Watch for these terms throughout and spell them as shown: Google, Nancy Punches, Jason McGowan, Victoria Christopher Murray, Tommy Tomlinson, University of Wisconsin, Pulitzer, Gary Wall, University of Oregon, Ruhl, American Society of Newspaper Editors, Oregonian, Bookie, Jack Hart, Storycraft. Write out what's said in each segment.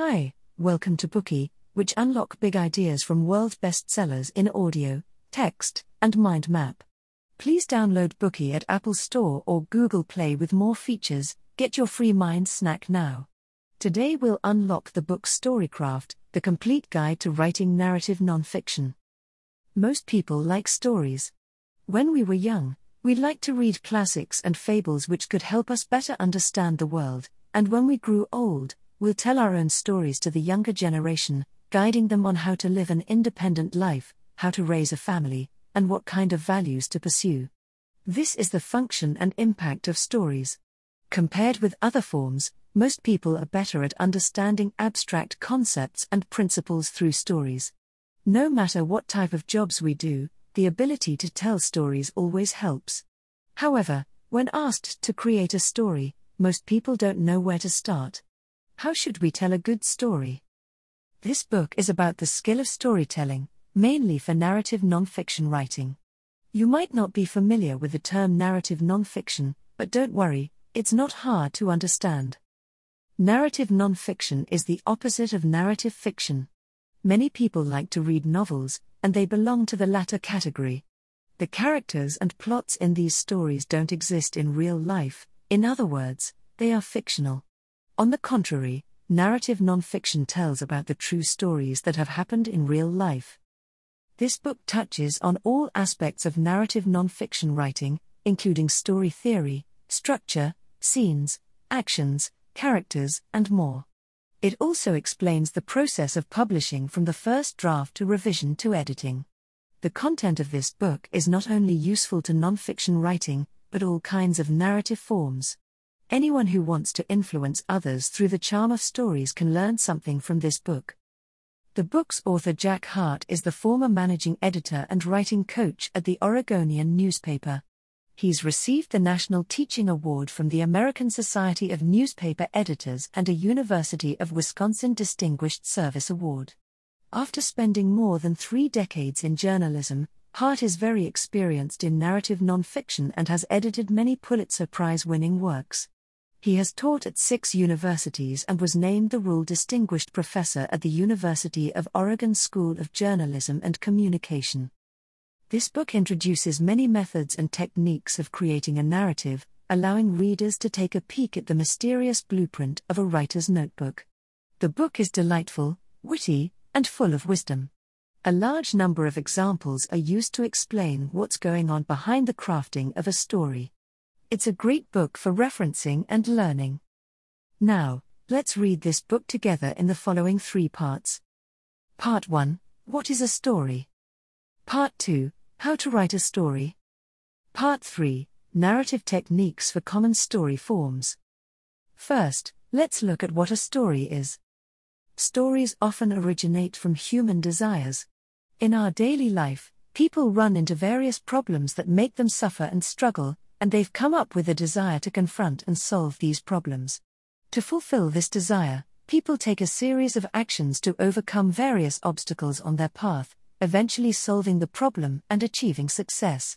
Hi, welcome to Bookie, which unlock big ideas from world bestsellers in audio, text, and mind map. Please download Bookie at Apple Store or Google Play with more features. Get your free mind snack now. Today we'll unlock the book Storycraft, the complete guide to writing narrative nonfiction. Most people like stories. When we were young, we liked to read classics and fables which could help us better understand the world, and when we grew old, we'll tell our own stories to the younger generation, guiding them on how to live an independent life, how to raise a family, and what kind of values to pursue. This is the function and impact of stories. Compared with other forms, most people are better at understanding abstract concepts and principles through stories. No matter what type of jobs we do, the ability to tell stories always helps. However, when asked to create a story, most people don't know where to start. How should we tell a good story? This book is about the skill of storytelling, mainly for narrative nonfiction writing. You might not be familiar with the term narrative nonfiction, but don't worry, it's not hard to understand. Narrative nonfiction is the opposite of narrative fiction. Many people like to read novels, and they belong to the latter category. The characters and plots in these stories don't exist in real life, in other words, they are fictional. On the contrary, narrative nonfiction tells about the true stories that have happened in real life. This book touches on all aspects of narrative nonfiction writing, including story theory, structure, scenes, actions, characters, and more. It also explains the process of publishing from the first draft to revision to editing. The content of this book is not only useful to nonfiction writing, but all kinds of narrative forms. Anyone who wants to influence others through the charm of stories can learn something from this book. The book's author Jack Hart is the former managing editor and writing coach at the Oregonian newspaper. He's received the National Teaching Award from the American Society of Newspaper Editors and a University of Wisconsin Distinguished Service Award. After spending more than 3 decades in journalism, Hart is very experienced in narrative nonfiction and has edited many Pulitzer Prize-winning works. He has taught at 6 universities and was named the Ruhl Distinguished Professor at the University of Oregon School of Journalism and Communication. This book introduces many methods and techniques of creating a narrative, allowing readers to take a peek at the mysterious blueprint of a writer's notebook. The book is delightful, witty, and full of wisdom. A large number of examples are used to explain what's going on behind the crafting of a story. It's a great book for referencing and learning. Now, let's read this book together in the following 3 parts. Part 1: What is a story? Part 2: How to write a story. Part 3: Narrative techniques for common story forms. First, let's look at what a story is. Stories often originate from human desires. In our daily life, people run into various problems that make them suffer and struggle, and they've come up with a desire to confront and solve these problems. To fulfill this desire, people take a series of actions to overcome various obstacles on their path, eventually solving the problem and achieving success.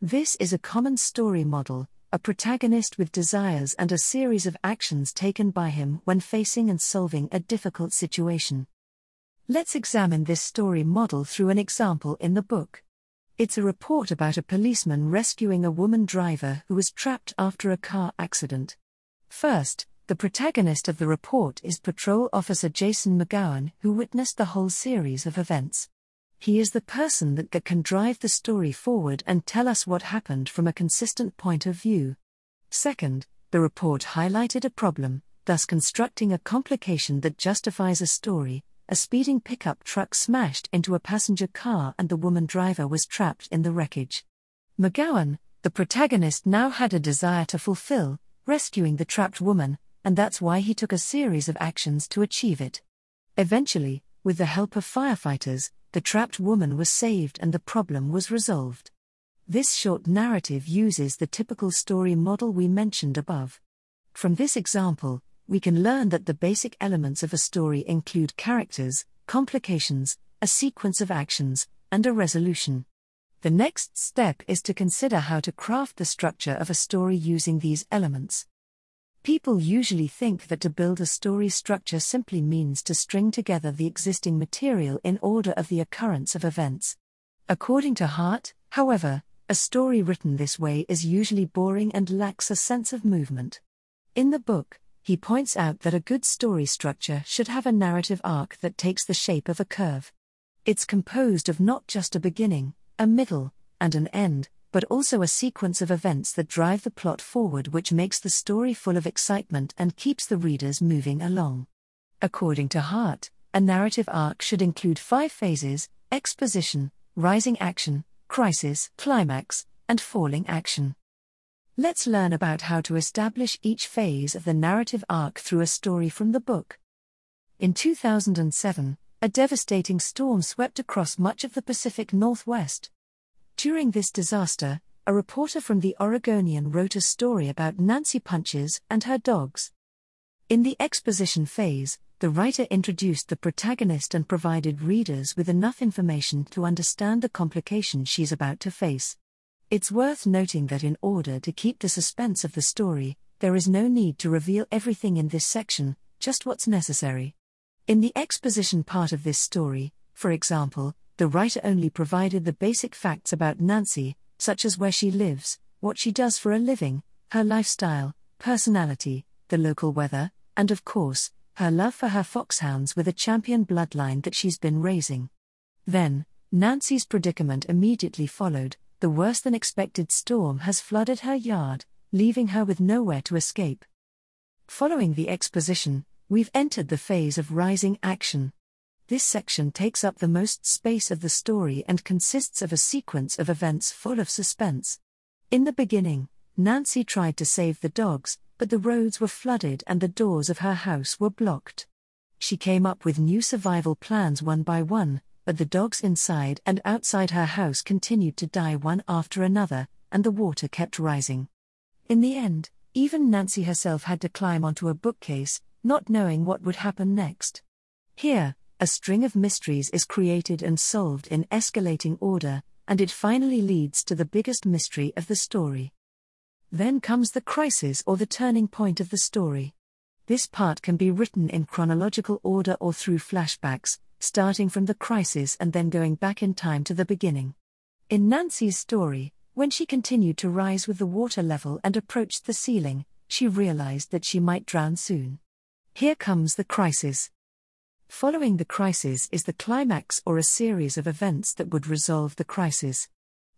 This is a common story model, a protagonist with desires and a series of actions taken by him when facing and solving a difficult situation. Let's examine this story model through an example in the book. It's a report about a policeman rescuing a woman driver who was trapped after a car accident. First, the protagonist of the report is Patrol Officer Jason McGowan, who witnessed the whole series of events. He is the person that can drive the story forward and tell us what happened from a consistent point of view. Second, the report highlighted a problem, thus constructing a complication that justifies a story. A speeding pickup truck smashed into a passenger car and the woman driver was trapped in the wreckage. McGowan, the protagonist, now had a desire to fulfill, rescuing the trapped woman, and that's why he took a series of actions to achieve it. Eventually, with the help of firefighters, the trapped woman was saved and the problem was resolved. This short narrative uses the typical story model we mentioned above. From this example, we can learn that the basic elements of a story include characters, complications, a sequence of actions, and a resolution. The next step is to consider how to craft the structure of a story using these elements. People usually think that to build a story structure simply means to string together the existing material in order of the occurrence of events. According to Hart, however, a story written this way is usually boring and lacks a sense of movement. In the book, he points out that a good story structure should have a narrative arc that takes the shape of a curve. It's composed of not just a beginning, a middle, and an end, but also a sequence of events that drive the plot forward, which makes the story full of excitement and keeps the readers moving along. According to Hart, a narrative arc should include 5 phases: exposition, rising action, crisis, climax, and falling action. Let's learn about how to establish each phase of the narrative arc through a story from the book. In 2007, a devastating storm swept across much of the Pacific Northwest. During this disaster, a reporter from the Oregonian wrote a story about Nancy Punches and her dogs. In the exposition phase, the writer introduced the protagonist and provided readers with enough information to understand the complication she's about to face. It's worth noting that in order to keep the suspense of the story, there is no need to reveal everything in this section, just what's necessary. In the exposition part of this story, for example, the writer only provided the basic facts about Nancy, such as where she lives, what she does for a living, her lifestyle, personality, the local weather, and of course, her love for her foxhounds with a champion bloodline that she's been raising. Then, Nancy's predicament immediately followed. The worse-than-expected storm has flooded her yard, leaving her with nowhere to escape. Following the exposition, we've entered the phase of rising action. This section takes up the most space of the story and consists of a sequence of events full of suspense. In the beginning, Nancy tried to save the dogs, but the roads were flooded and the doors of her house were blocked. She came up with new survival plans one by one, but the dogs inside and outside her house continued to die one after another, and the water kept rising. In the end, even Nancy herself had to climb onto a bookcase, not knowing what would happen next. Here, a string of mysteries is created and solved in escalating order, and it finally leads to the biggest mystery of the story. Then comes the crisis or the turning point of the story. This part can be written in chronological order or through flashbacks, starting from the crisis and then going back in time to the beginning. In Nancy's story, when she continued to rise with the water level and approached the ceiling, she realized that she might drown soon. Here comes the crisis. Following the crisis is the climax or a series of events that would resolve the crisis.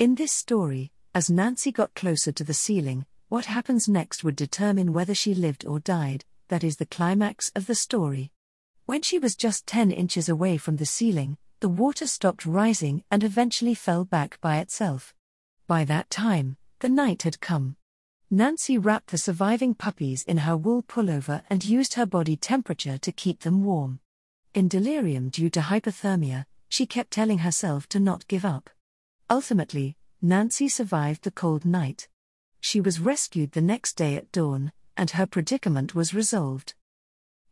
In this story, as Nancy got closer to the ceiling, what happens next would determine whether she lived or died, that is the climax of the story. When she was just 10 inches away from the ceiling, the water stopped rising and eventually fell back by itself. By that time, the night had come. Nancy wrapped the surviving puppies in her wool pullover and used her body temperature to keep them warm. In delirium due to hypothermia, she kept telling herself to not give up. Ultimately, Nancy survived the cold night. She was rescued the next day at dawn, and her predicament was resolved.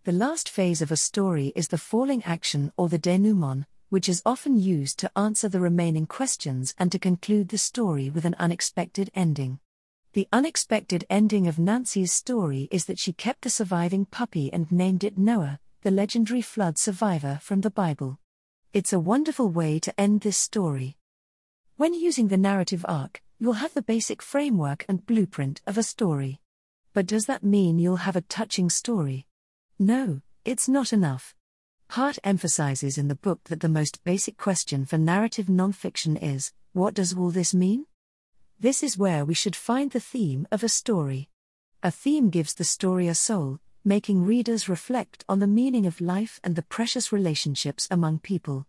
The last phase of a story is the falling action or the denouement, which is often used to answer the remaining questions and to conclude the story with an unexpected ending. The unexpected ending of Nancy's story is that she kept the surviving puppy and named it Noah, the legendary flood survivor from the Bible. It's a wonderful way to end this story. When using the narrative arc, you'll have the basic framework and blueprint of a story. But does that mean you'll have a touching story? No, it's not enough. Hart emphasizes in the book that the most basic question for narrative nonfiction is, what does all this mean? This is where we should find the theme of a story. A theme gives the story a soul, making readers reflect on the meaning of life and the precious relationships among people.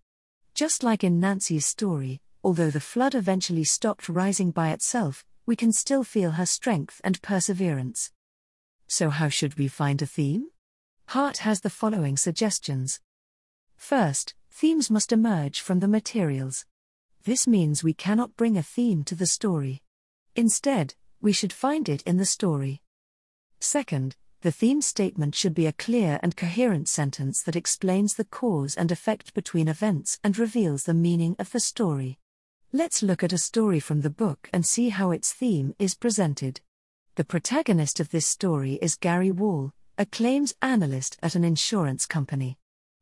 Just like in Nancy's story, although the flood eventually stopped rising by itself, we can still feel her strength and perseverance. So how should we find a theme? Hart has the following suggestions. First, themes must emerge from the materials. This means we cannot bring a theme to the story. Instead, we should find it in the story. Second, the theme statement should be a clear and coherent sentence that explains the cause and effect between events and reveals the meaning of the story. Let's look at a story from the book and see how its theme is presented. The protagonist of this story is Gary Wall, a claims analyst at an insurance company.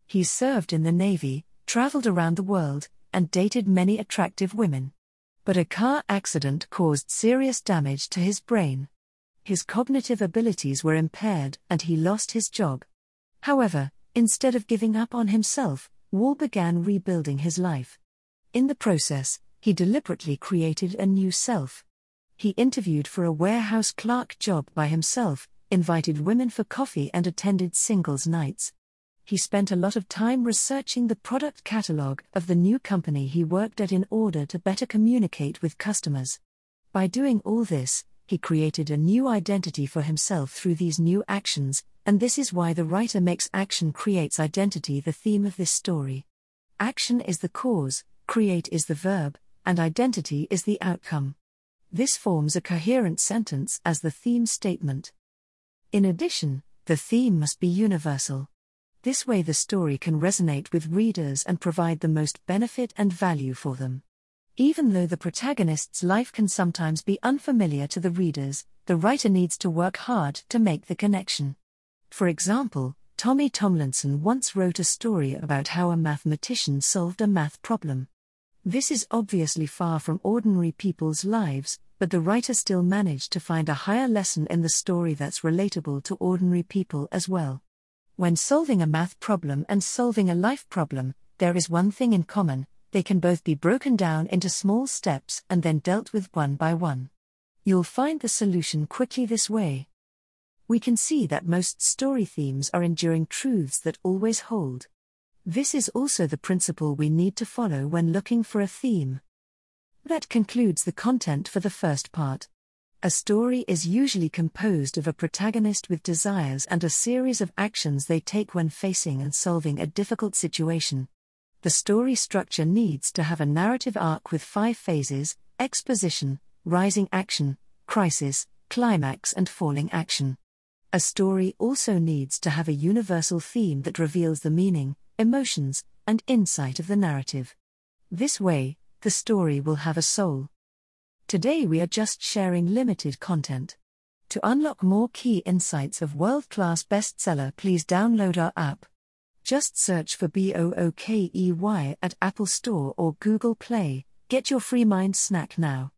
He served in the Navy, traveled around the world, and dated many attractive women. But a car accident caused serious damage to his brain. His cognitive abilities were impaired and he lost his job. However, instead of giving up on himself, Wall began rebuilding his life. In the process, he deliberately created a new self. He interviewed for a warehouse clerk job by himself, invited women for coffee and attended singles nights. He spent a lot of time researching the product catalog of the new company he worked at in order to better communicate with customers. By doing all this, he created a new identity for himself through these new actions, and this is why the writer makes action creates identity the theme of this story. Action is the cause, create is the verb, and identity is the outcome. This forms a coherent sentence as the theme statement. In addition, the theme must be universal. This way the story can resonate with readers and provide the most benefit and value for them. Even though the protagonist's life can sometimes be unfamiliar to the readers, the writer needs to work hard to make the connection. For example, Tommy Tomlinson once wrote a story about how a mathematician solved a math problem. This is obviously far from ordinary people's lives, but the writer still managed to find a higher lesson in the story that's relatable to ordinary people as well. When solving a math problem and solving a life problem, there is one thing in common: they can both be broken down into small steps and then dealt with one by one. You'll find the solution quickly this way. We can see that most story themes are enduring truths that always hold. This is also the principle we need to follow when looking for a theme. That concludes the content for the first part. A story is usually composed of a protagonist with desires and a series of actions they take when facing and solving a difficult situation. The story structure needs to have a narrative arc with 5 phases: exposition, rising action, crisis, climax, and falling action. A story also needs to have a universal theme that reveals the meaning, emotions, and insight of the narrative. This way, the story will have a soul. Today we are just sharing limited content. To unlock more key insights of world-class bestseller, please download our app. Just search for Bookie at Apple Store or Google Play. Get your free mind snack now.